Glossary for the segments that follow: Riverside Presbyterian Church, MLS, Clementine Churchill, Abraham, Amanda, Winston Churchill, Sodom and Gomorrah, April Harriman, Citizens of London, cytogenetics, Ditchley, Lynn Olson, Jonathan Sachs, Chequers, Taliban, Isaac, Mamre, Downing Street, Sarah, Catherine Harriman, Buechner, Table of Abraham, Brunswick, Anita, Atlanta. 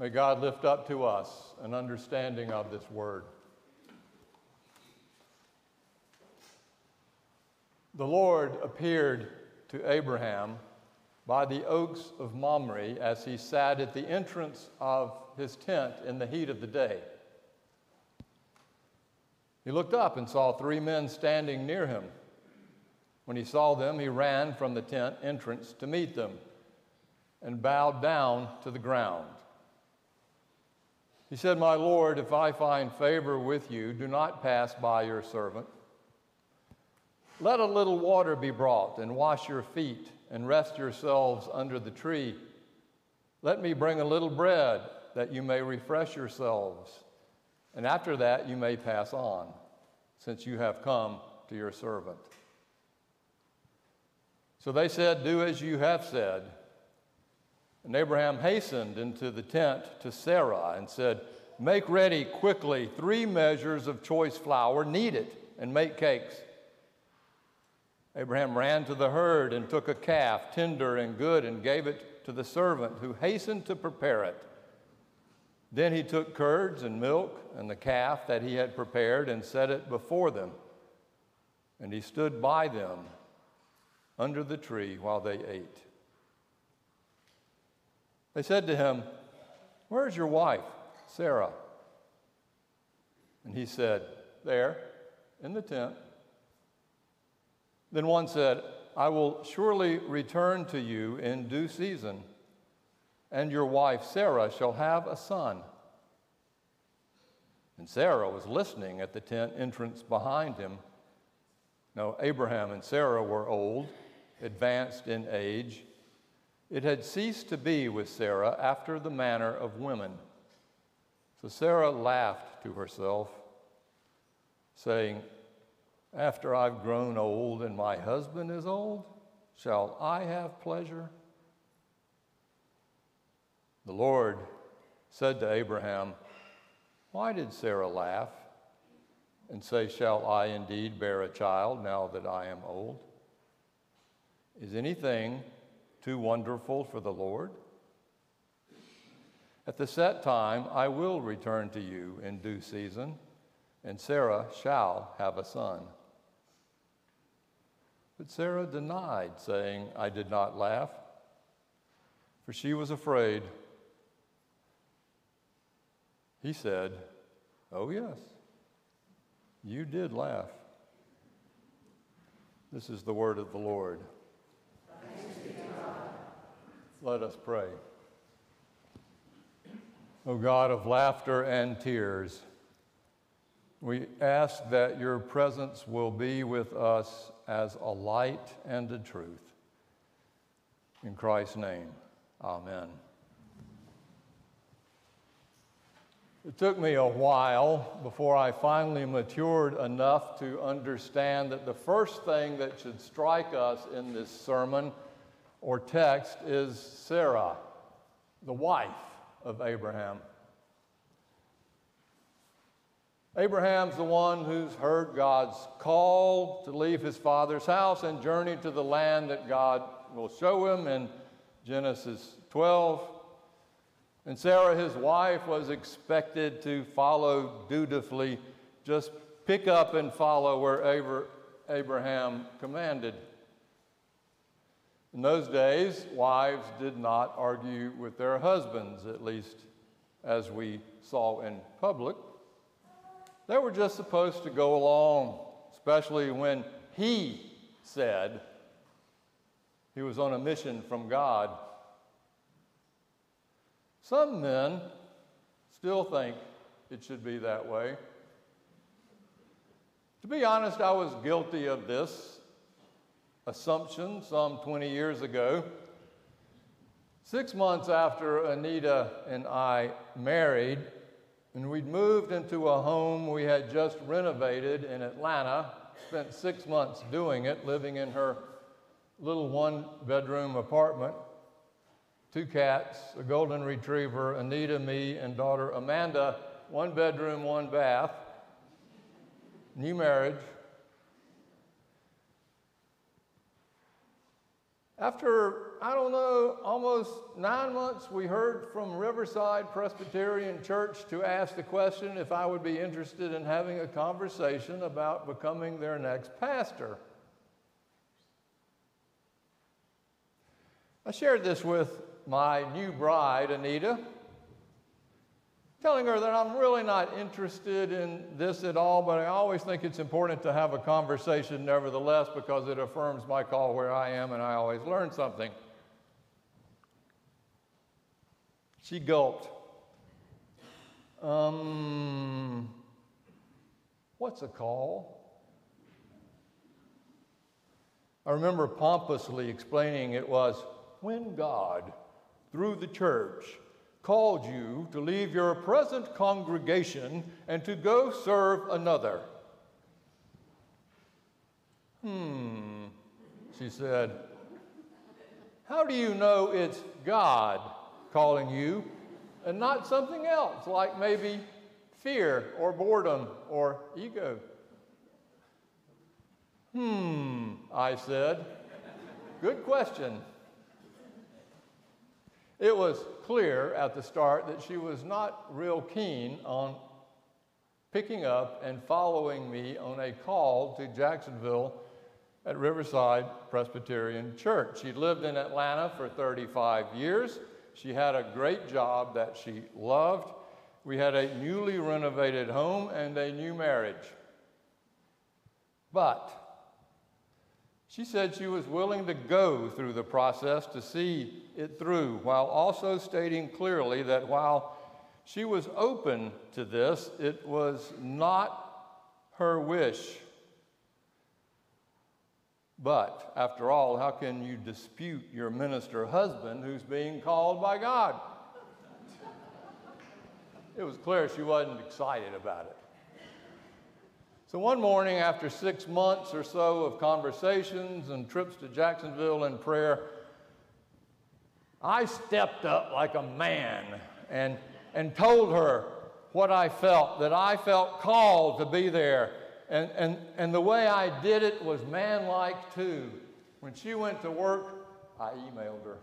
May God lift up to us an understanding of this word. The Lord appeared to Abraham by the oaks of Mamre as he sat at the entrance of his tent in the heat of the day. He looked up and saw three men standing near him. When he saw them, he ran from the tent entrance to meet them and bowed down to the ground. He said, "My Lord, if I find favor with you, do not pass by your servant. Let a little water be brought and wash your feet and rest yourselves under the tree. Let me bring a little bread that you may refresh yourselves. And after that, you may pass on, since you have come to your servant." So they said, "Do as you have said." And Abraham hastened into the tent to Sarah and said, "Make ready quickly 3 measures of choice flour, knead it, and make cakes." Abraham ran to the herd and took a calf, tender and good, and gave it to the servant, who hastened to prepare it. Then he took curds and milk and the calf that he had prepared and set it before them. And he stood by them under the tree while they ate. They said to him, "Where is your wife, Sarah?" And he said, "There, in the tent." Then one said, "I will surely return to you in due season, and your wife Sarah shall have a son." And Sarah was listening at the tent entrance behind him. Now Abraham and Sarah were old, advanced in age. It had ceased to be with Sarah after the manner of women. So Sarah laughed to herself, saying, "After I've grown old and my husband is old, shall I have pleasure?" The Lord said to Abraham, "Why did Sarah laugh and say, 'Shall I indeed bear a child now that I am old?' Is anything too wonderful for the Lord? At the set time, I will return to you in due season, and Sarah shall have a son." But Sarah denied, saying, "I did not laugh," for she was afraid. He said, "Oh yes, you did laugh." This is the word of the Lord. Let us pray. O God of laughter and tears, we ask that your presence will be with us as a light and a truth. In Christ's name, amen. It took me a while before I finally matured enough to understand that the first thing that should strike us in this sermon or text is Sarah, the wife of Abraham. Abraham's the one who's heard God's call to leave his father's house and journey to the land that God will show him in Genesis 12. And Sarah, his wife, was expected to follow dutifully, just pick up and follow wherever Abraham commanded. In those days, wives did not argue with their husbands, at least as we saw in public. They were just supposed to go along, especially when he said he was on a mission from God. Some men still think it should be that way. To be honest, I was guilty of this assumption some 20 years ago. 6 months after Anita and I married, and we'd moved into a home we had just renovated in Atlanta, spent 6 months doing it, living in her little one-bedroom apartment, 2 cats, a golden retriever, Anita, me, and daughter Amanda, 1 bedroom, 1 bath, new marriage. After I don't know, almost 9 months, we heard from Riverside Presbyterian Church to ask the question if I would be interested in having a conversation about becoming their next pastor. I shared this with my new bride, Anita, telling her that I'm really not interested in this at all, but I always think it's important to have a conversation nevertheless because it affirms my call where I am and I always learn something. She gulped. What's a call? I remember pompously explaining it was when God, through the church, called you to leave your present congregation and to go serve another. She said, how do you know it's God calling you and not something else, like maybe fear or boredom or ego? I said, good question. It was clear at the start that she was not real keen on picking up and following me on a call to Jacksonville at Riverside Presbyterian Church. She'd lived in Atlanta for 35 years. She had a great job that she loved. We had a newly renovated home and a new marriage. But she said she was willing to go through the process to see it through, while also stating clearly that while she was open to this, it was not her wish. But after all, how can you dispute your minister husband who's being called by God? It was clear she wasn't excited about it. So one morning, after 6 months or so of conversations and trips to Jacksonville and prayer, I stepped up like a man and told her what I felt, that I felt called to be there. And the way I did it was man-like, too. When she went to work, I emailed her.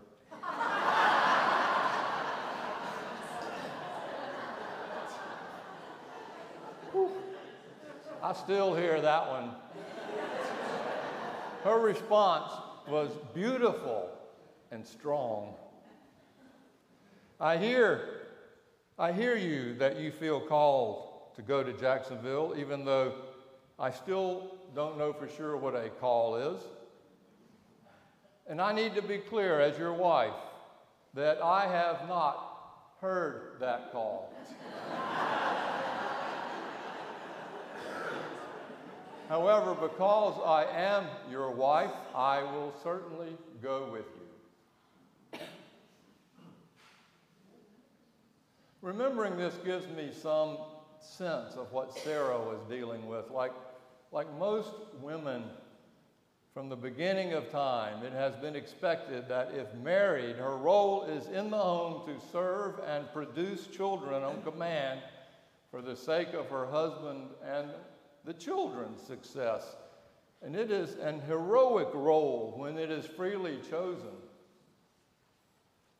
I still hear that one. Her response was beautiful and strong. I hear you that you feel called to go to Jacksonville, even though I still don't know for sure what a call is. And I need to be clear as your wife that I have not heard that call. However, because I am your wife, I will certainly go with you. Remembering this gives me some sense of what Sarah was dealing with. Like most women, from the beginning of time, it has been expected that if married, her role is in the home to serve and produce children on command for the sake of her husband and the children's success, and it is an heroic role when it is freely chosen,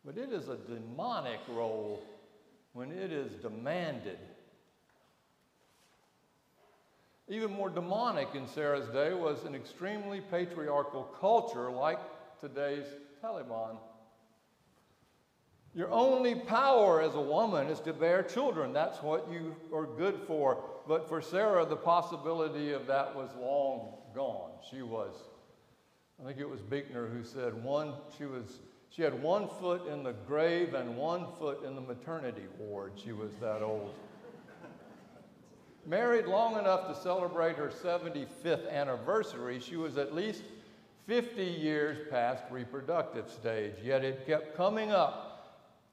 but it is a demonic role when it is demanded. Even more demonic in Sarah's day was an extremely patriarchal culture like today's Taliban. Your only power as a woman is to bear children. That's what you are good for. But for Sarah, the possibility of that was long gone. I think it was Buechner who said she had 1 foot in the grave and 1 foot in the maternity ward. She was that old. Married long enough to celebrate her 75th anniversary, she was at least 50 years past reproductive stage, yet it kept coming up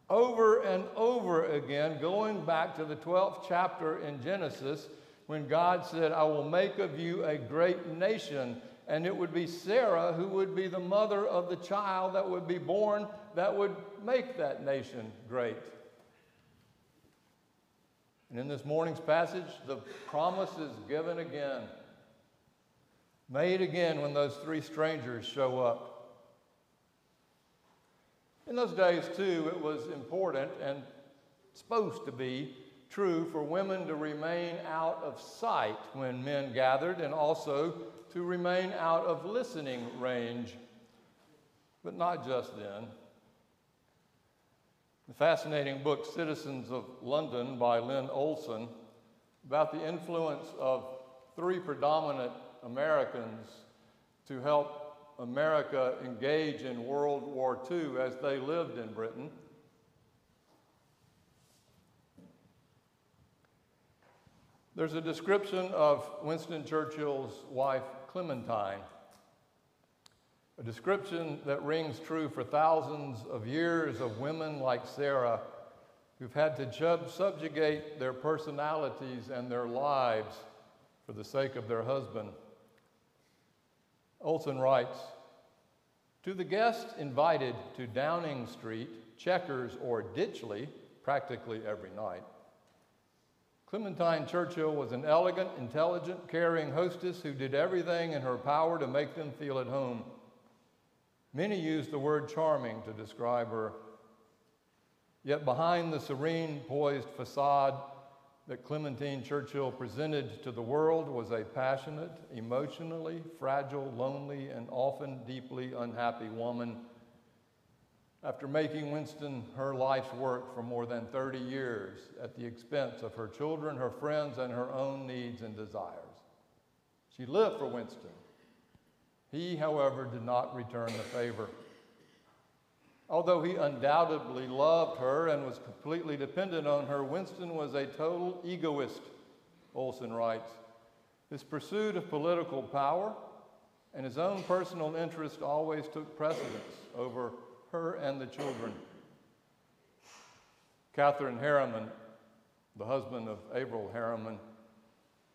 over and over again, going back to the 12th chapter in Genesis, when God said, I will make of you a great nation, and it would be Sarah who would be the mother of the child that would be born that would make that nation great. And in this morning's passage, the promise is given again, made again when those three strangers show up. In those days, too, it was important and supposed to be true for women to remain out of sight when men gathered, and also to remain out of listening range, but not just then. The fascinating book, Citizens of London by Lynn Olson, about the influence of three predominant Americans to help America engage in World War II as they lived in Britain. There's a description of Winston Churchill's wife, Clementine, a description that rings true for thousands of years of women like Sarah who've had to subjugate their personalities and their lives for the sake of their husband. Olson writes, "To the guests invited to Downing Street, Chequers, or Ditchley practically every night, Clementine Churchill was an elegant, intelligent, caring hostess who did everything in her power to make them feel at home. Many used the word charming to describe her. Yet behind the serene, poised facade that Clementine Churchill presented to the world was a passionate, emotionally fragile, lonely, and often deeply unhappy woman. After making Winston her life's work for more than 30 years at the expense of her children, her friends, and her own needs and desires. She lived for Winston. He, however, did not return the favor. Although he undoubtedly loved her and was completely dependent on her, Winston was a total egoist," Olson writes. "His pursuit of political power and his own personal interest always took precedence over her and the children." Catherine Harriman, the husband of April Harriman,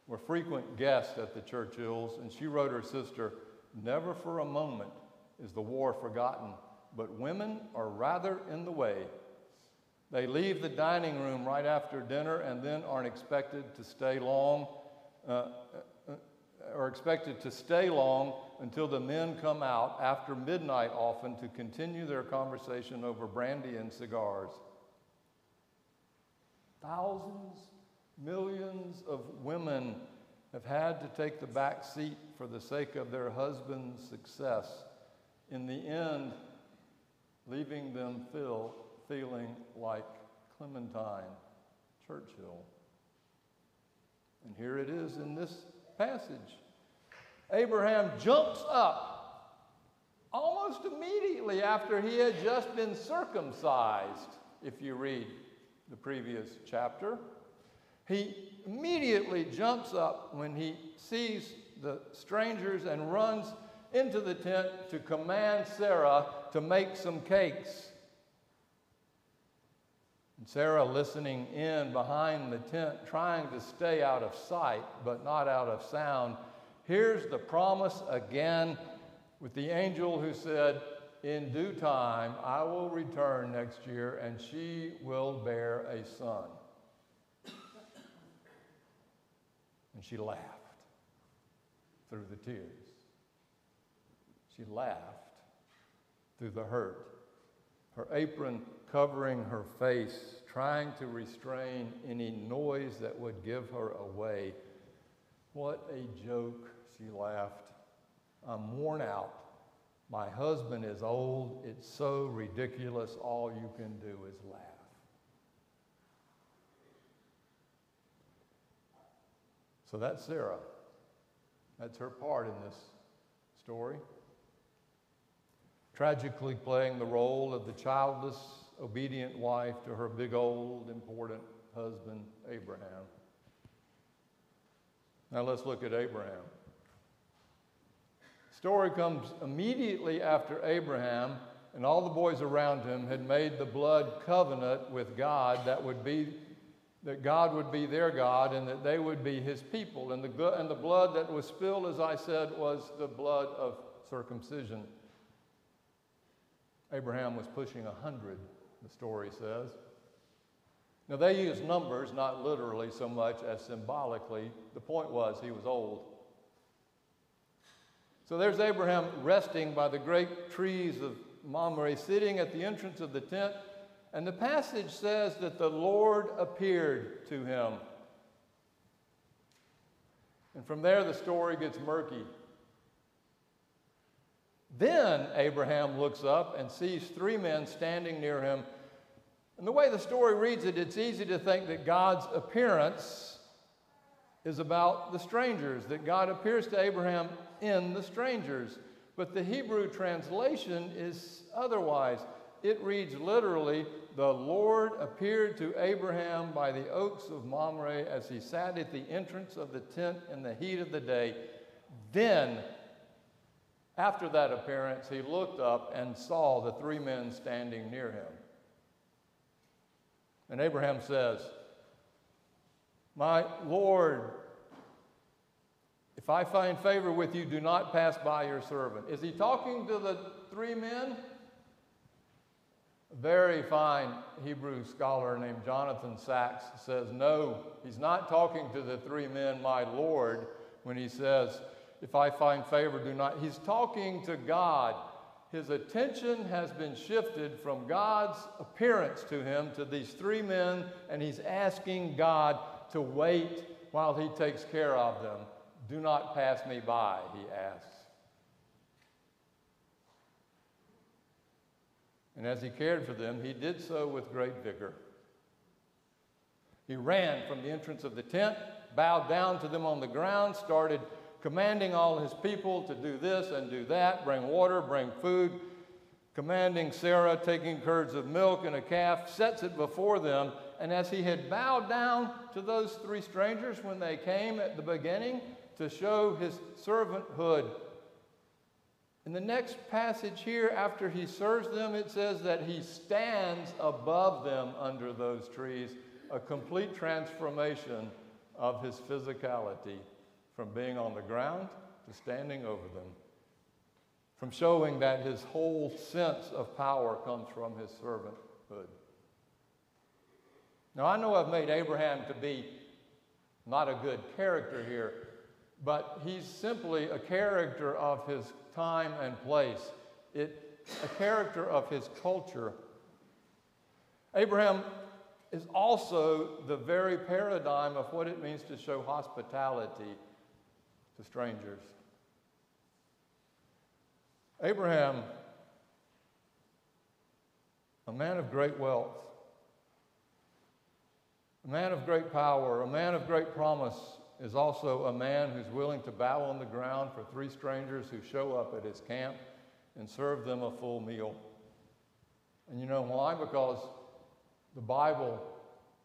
were frequent guests at the Churchills, and she wrote her sister, "Never for a moment is the war forgotten. But women are rather in the way. They leave the dining room right after dinner and then aren't expected to stay long, until the men come out after midnight often to continue their conversation over brandy and cigars." Thousands, millions of women have had to take the back seat for the sake of their husband's success. In the end, leaving them feeling like Clementine Churchill. And here it is in this passage. Abraham jumps up almost immediately after he had just been circumcised, if you read the previous chapter. He immediately jumps up when he sees the strangers and runs into the tent to command Sarah to make some cakes. And Sarah, listening in behind the tent, trying to stay out of sight but not out of sound, hears the promise again with the angel who said, "In due time I will return next year and she will bear a son." And she laughed through the tears. She laughed through the hurt, her apron covering her face, trying to restrain any noise that would give her away. "What a joke," she laughed. "I'm worn out. My husband is old. It's so ridiculous. All you can do is laugh." So that's Sarah. That's her part in this story. Tragically playing the role of the childless, obedient wife to her big, old, important husband, Abraham. Now let's look at Abraham. The story comes immediately after Abraham and all the boys around him had made the blood covenant with God that God would be their God and that they would be his people. And the blood that was spilled, as I said, was the blood of circumcision. Abraham was pushing 100, the story says. Now they use numbers, not literally so much as symbolically. The point was he was old. So there's Abraham resting by the great trees of Mamre sitting at the entrance of the tent, and the passage says that the Lord appeared to him. And from there, the story gets murky. Then Abraham looks up and sees three men standing near him. And the way the story reads it, it's easy to think that God's appearance is about the strangers, that God appears to Abraham in the strangers. But the Hebrew translation is otherwise. It reads literally, "The Lord appeared to Abraham by the oaks of Mamre as he sat at the entrance of the tent in the heat of the day. Then, after that appearance, he looked up and saw the three men standing near him." And Abraham says, "My Lord, if I find favor with you, do not pass by your servant." Is he talking to the three men? A very fine Hebrew scholar named Jonathan Sachs says, no, he's not talking to the three men, "My Lord," when he says, "If I find favor, do not." He's talking to God. His attention has been shifted from God's appearance to him to these three men, and he's asking God to wait while he takes care of them. "Do not pass me by," he asks. And as he cared for them, he did so with great vigor. He ran from the entrance of the tent, bowed down to them on the ground, started commanding all his people to do this and do that, bring water, bring food, commanding Sarah, taking curds of milk and a calf, sets it before them. And as he had bowed down to those three strangers when they came at the beginning to show his servanthood, in the next passage here, after he serves them, it says that he stands above them under those trees, a complete transformation of his physicality, from being on the ground to standing over them, from showing that his whole sense of power comes from his servanthood. Now, I know I've made Abraham to be not a good character here, but he's simply a character of his time and place, a character of his culture. Abraham is also the very paradigm of what it means to show hospitality to strangers. Abraham, a man of great wealth, a man of great power, a man of great promise, is also a man who's willing to bow on the ground for three strangers who show up at his camp and serve them a full meal. And you know why? Because the Bible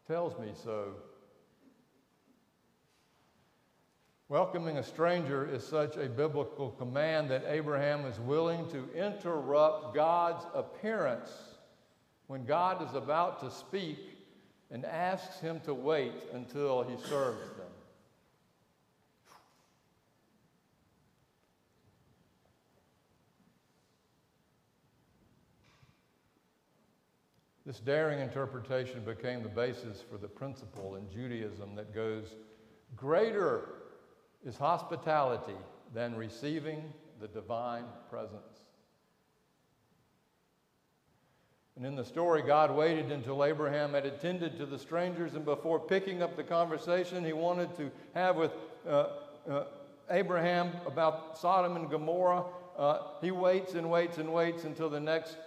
tells me so. Welcoming a stranger is such a biblical command that Abraham is willing to interrupt God's appearance when God is about to speak and asks him to wait until he serves them. This daring interpretation became the basis for the principle in Judaism that goes, greater is hospitality than receiving the divine presence. And in the story, God waited until Abraham had attended to the strangers, and before picking up the conversation he wanted to have with Abraham about Sodom and Gomorrah, he waits and waits and waits until the next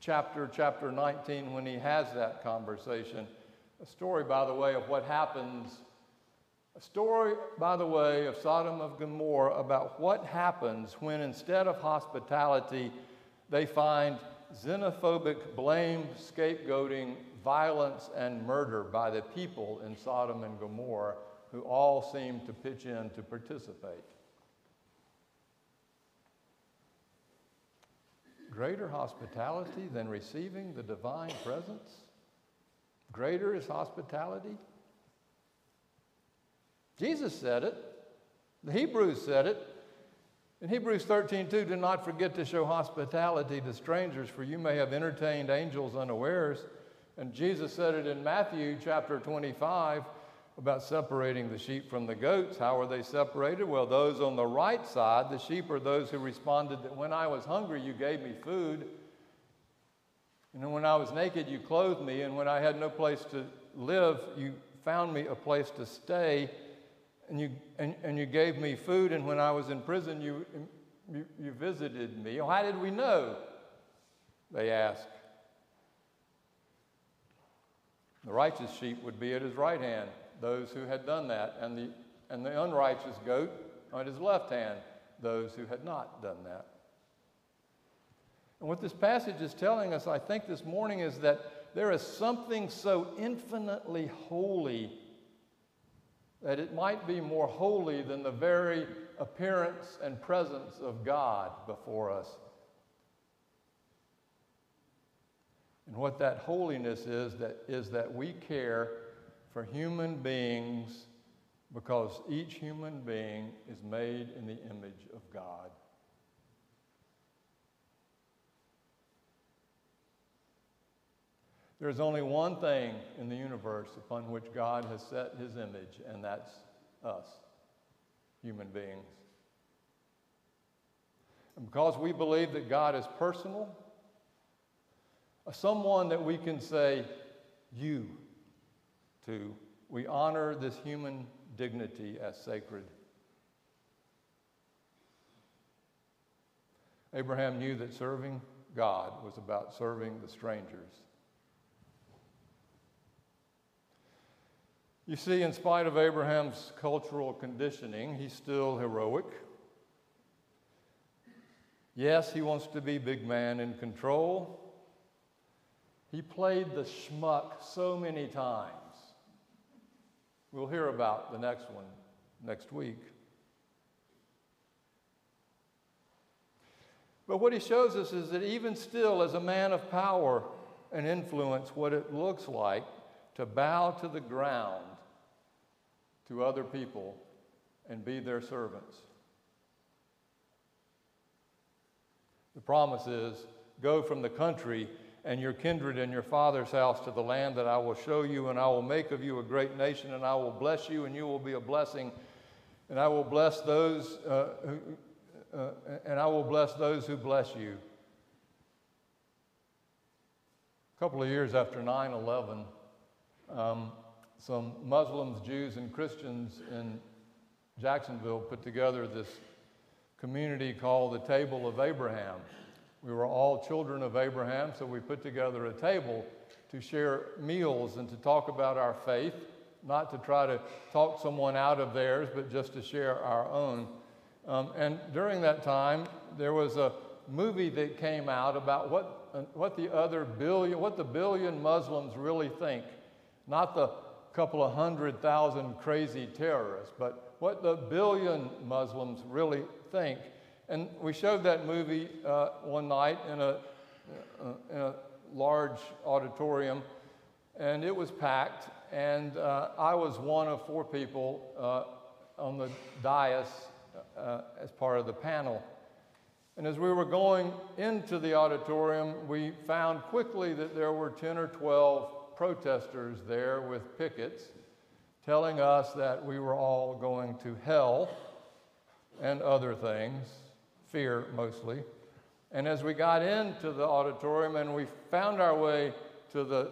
chapter, chapter 19, when he has that conversation. A story, by the way, of what happens. A story, by the way, of Sodom and Gomorrah about what happens when instead of hospitality, they find xenophobic blame, scapegoating, violence, and murder by the people in Sodom and Gomorrah, who all seem to pitch in to participate. Greater hospitality than receiving the divine presence? Greater is hospitality? Jesus said it. The Hebrews said it. In Hebrews 13:2, "Do not forget to show hospitality to strangers, for you may have entertained angels unawares." And Jesus said it in Matthew chapter 25 about separating the sheep from the goats. How are they separated? Well, those on the right side, the sheep, are those who responded that when I was hungry, you gave me food. And when I was naked, you clothed me, and when I had no place to live, you found me a place to stay, and you gave me food, and when I was in prison, you visited me. How did we know? They asked. The righteous sheep would be at his right hand, those who had done that, and the unrighteous goat on his left hand, those who had not done that. And what this passage is telling us, I think, this morning is that there is something so infinitely holy that it might be more holy than the very appearance and presence of God before us. And what that holiness is that we care for human beings because each human being is made in the image of God. There is only one thing in the universe upon which God has set his image, and that's us, human beings. And because we believe that God is personal, someone that we can say, you, to, we honor this human dignity as sacred. Abraham knew that serving God was about serving the strangers. You see, in spite of Abraham's cultural conditioning, he's still heroic. Yes, he wants to be big man in control. He played the schmuck so many times. We'll hear about the next one next week. But what he shows us is that even still, as a man of power and influence, what it looks like to bow to the ground to other people and be their servants. The promise is, go from the country and your kindred and your father's house to the land that I will show you, and I will make of you a great nation, and I will bless you, and you will be a blessing, and I will bless those who bless you. A couple of years after 9/11, some Muslims, Jews, and Christians in Jacksonville put together this community called the Table of Abraham. We were all children of Abraham, so we put together a table to share meals and to talk about our faith, not to try to talk someone out of theirs, but just to share our own. And during that time, there was a movie that came out about what the billion Muslims really think. Not the couple of 100,000 crazy terrorists, but what the billion Muslims really think. And we showed that movie one night in a large auditorium, and it was packed, and I was one of four people on the dais as part of the panel. And as we were going into the auditorium, we found quickly that there were 10 or 12 protesters there with pickets telling us that we were all going to hell and other things. Fear mostly. And as we got into the auditorium and we found our way to the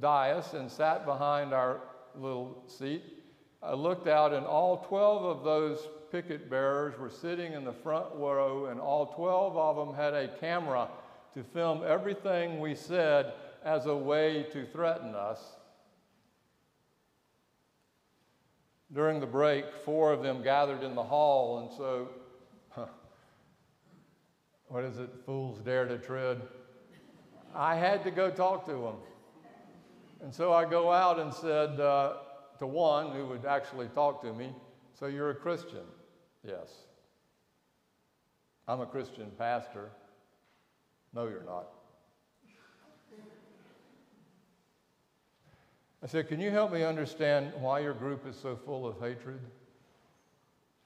dais and sat behind our little seat, I looked out and all 12 of those picket bearers were sitting in the front row, and all 12 of them had a camera to film everything we said as a way to threaten us. During the break, four of them gathered in the hall, and so what is it, fools dare to tread? I had to go talk to him. And so I go out and said to one who would actually talk to me, so you're a Christian? Yes. I'm a Christian pastor. No, you're not. I said, can you help me understand why your group is so full of hatred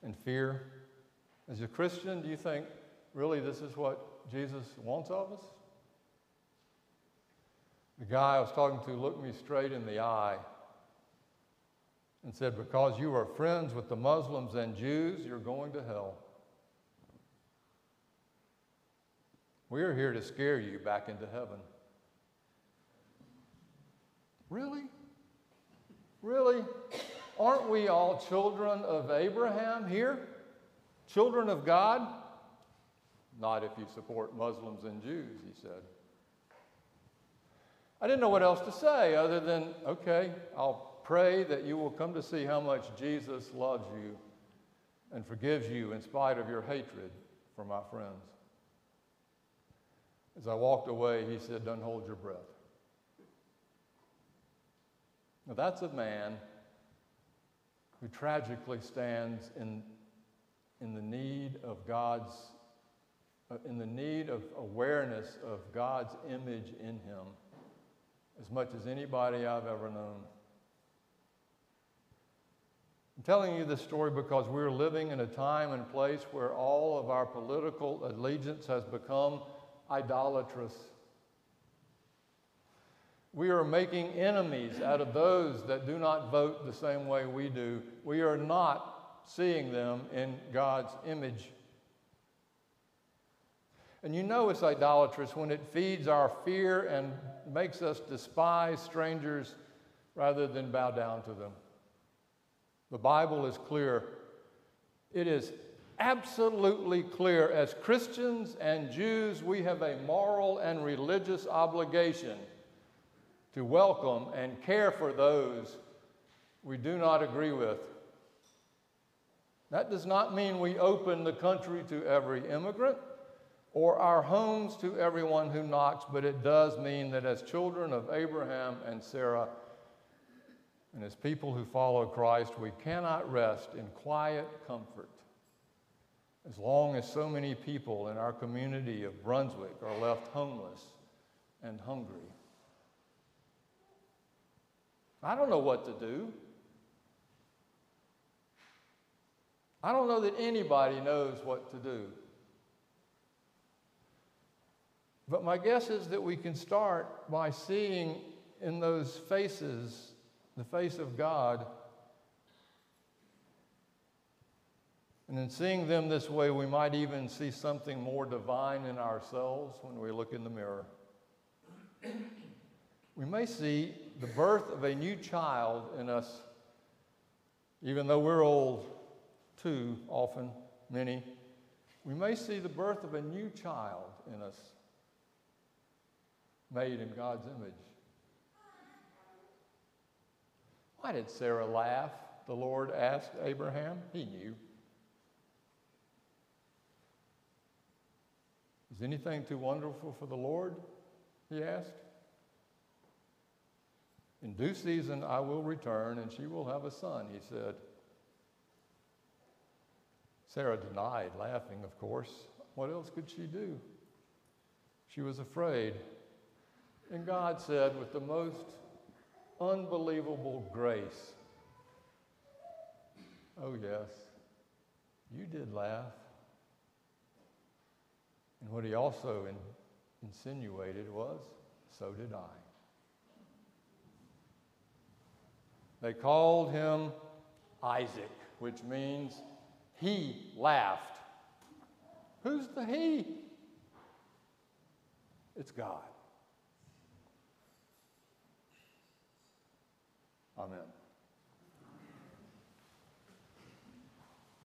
and fear? As a Christian, do you think really, this is what Jesus wants of us? The guy I was talking to looked me straight in the eye and said, because you are friends with the Muslims and Jews, you're going to hell. We are here to scare you back into heaven. Really? Really? Aren't we all children of Abraham here? Children of God? Not if you support Muslims and Jews, he said. I didn't know what else to say other than, okay, I'll pray that you will come to see how much Jesus loves you and forgives you in spite of your hatred for my friends. As I walked away, he said, "Don't hold your breath." Now that's a man who tragically stands in the need of God's, in the need of awareness of God's image in him as much as anybody I've ever known. I'm telling you this story because we're living in a time and place where all of our political allegiance has become idolatrous. We are making enemies out of those that do not vote the same way we do. We are not seeing them in God's image. And you know it's idolatrous when it feeds our fear and makes us despise strangers rather than bow down to them. The Bible is clear. It is absolutely clear. As Christians and Jews, we have a moral and religious obligation to welcome and care for those we do not agree with. That does not mean we open the country to every immigrant or our homes to everyone who knocks, but it does mean that as children of Abraham and Sarah, and as people who follow Christ, we cannot rest in quiet comfort as long as so many people in our community of Brunswick are left homeless and hungry. I don't know what to do. I don't know that anybody knows what to do. But my guess is that we can start by seeing in those faces the face of God. And in seeing them this way, we might even see something more divine in ourselves when we look in the mirror. We may see the birth of a new child in us, even though we're old too often, many. We may see the birth of a new child in us, made in God's image. Why did Sarah laugh? The Lord asked Abraham. He knew. Is anything too wonderful for the Lord? He asked. In due season I will return, and she will have a son, he said. Sarah denied, laughing, of course. What else could she do? She was afraid. And God said, with the most unbelievable grace, "Oh yes, you did laugh." And what he also insinuated was, "So did I." They called him Isaac, which means he laughed. Who's the he? It's God.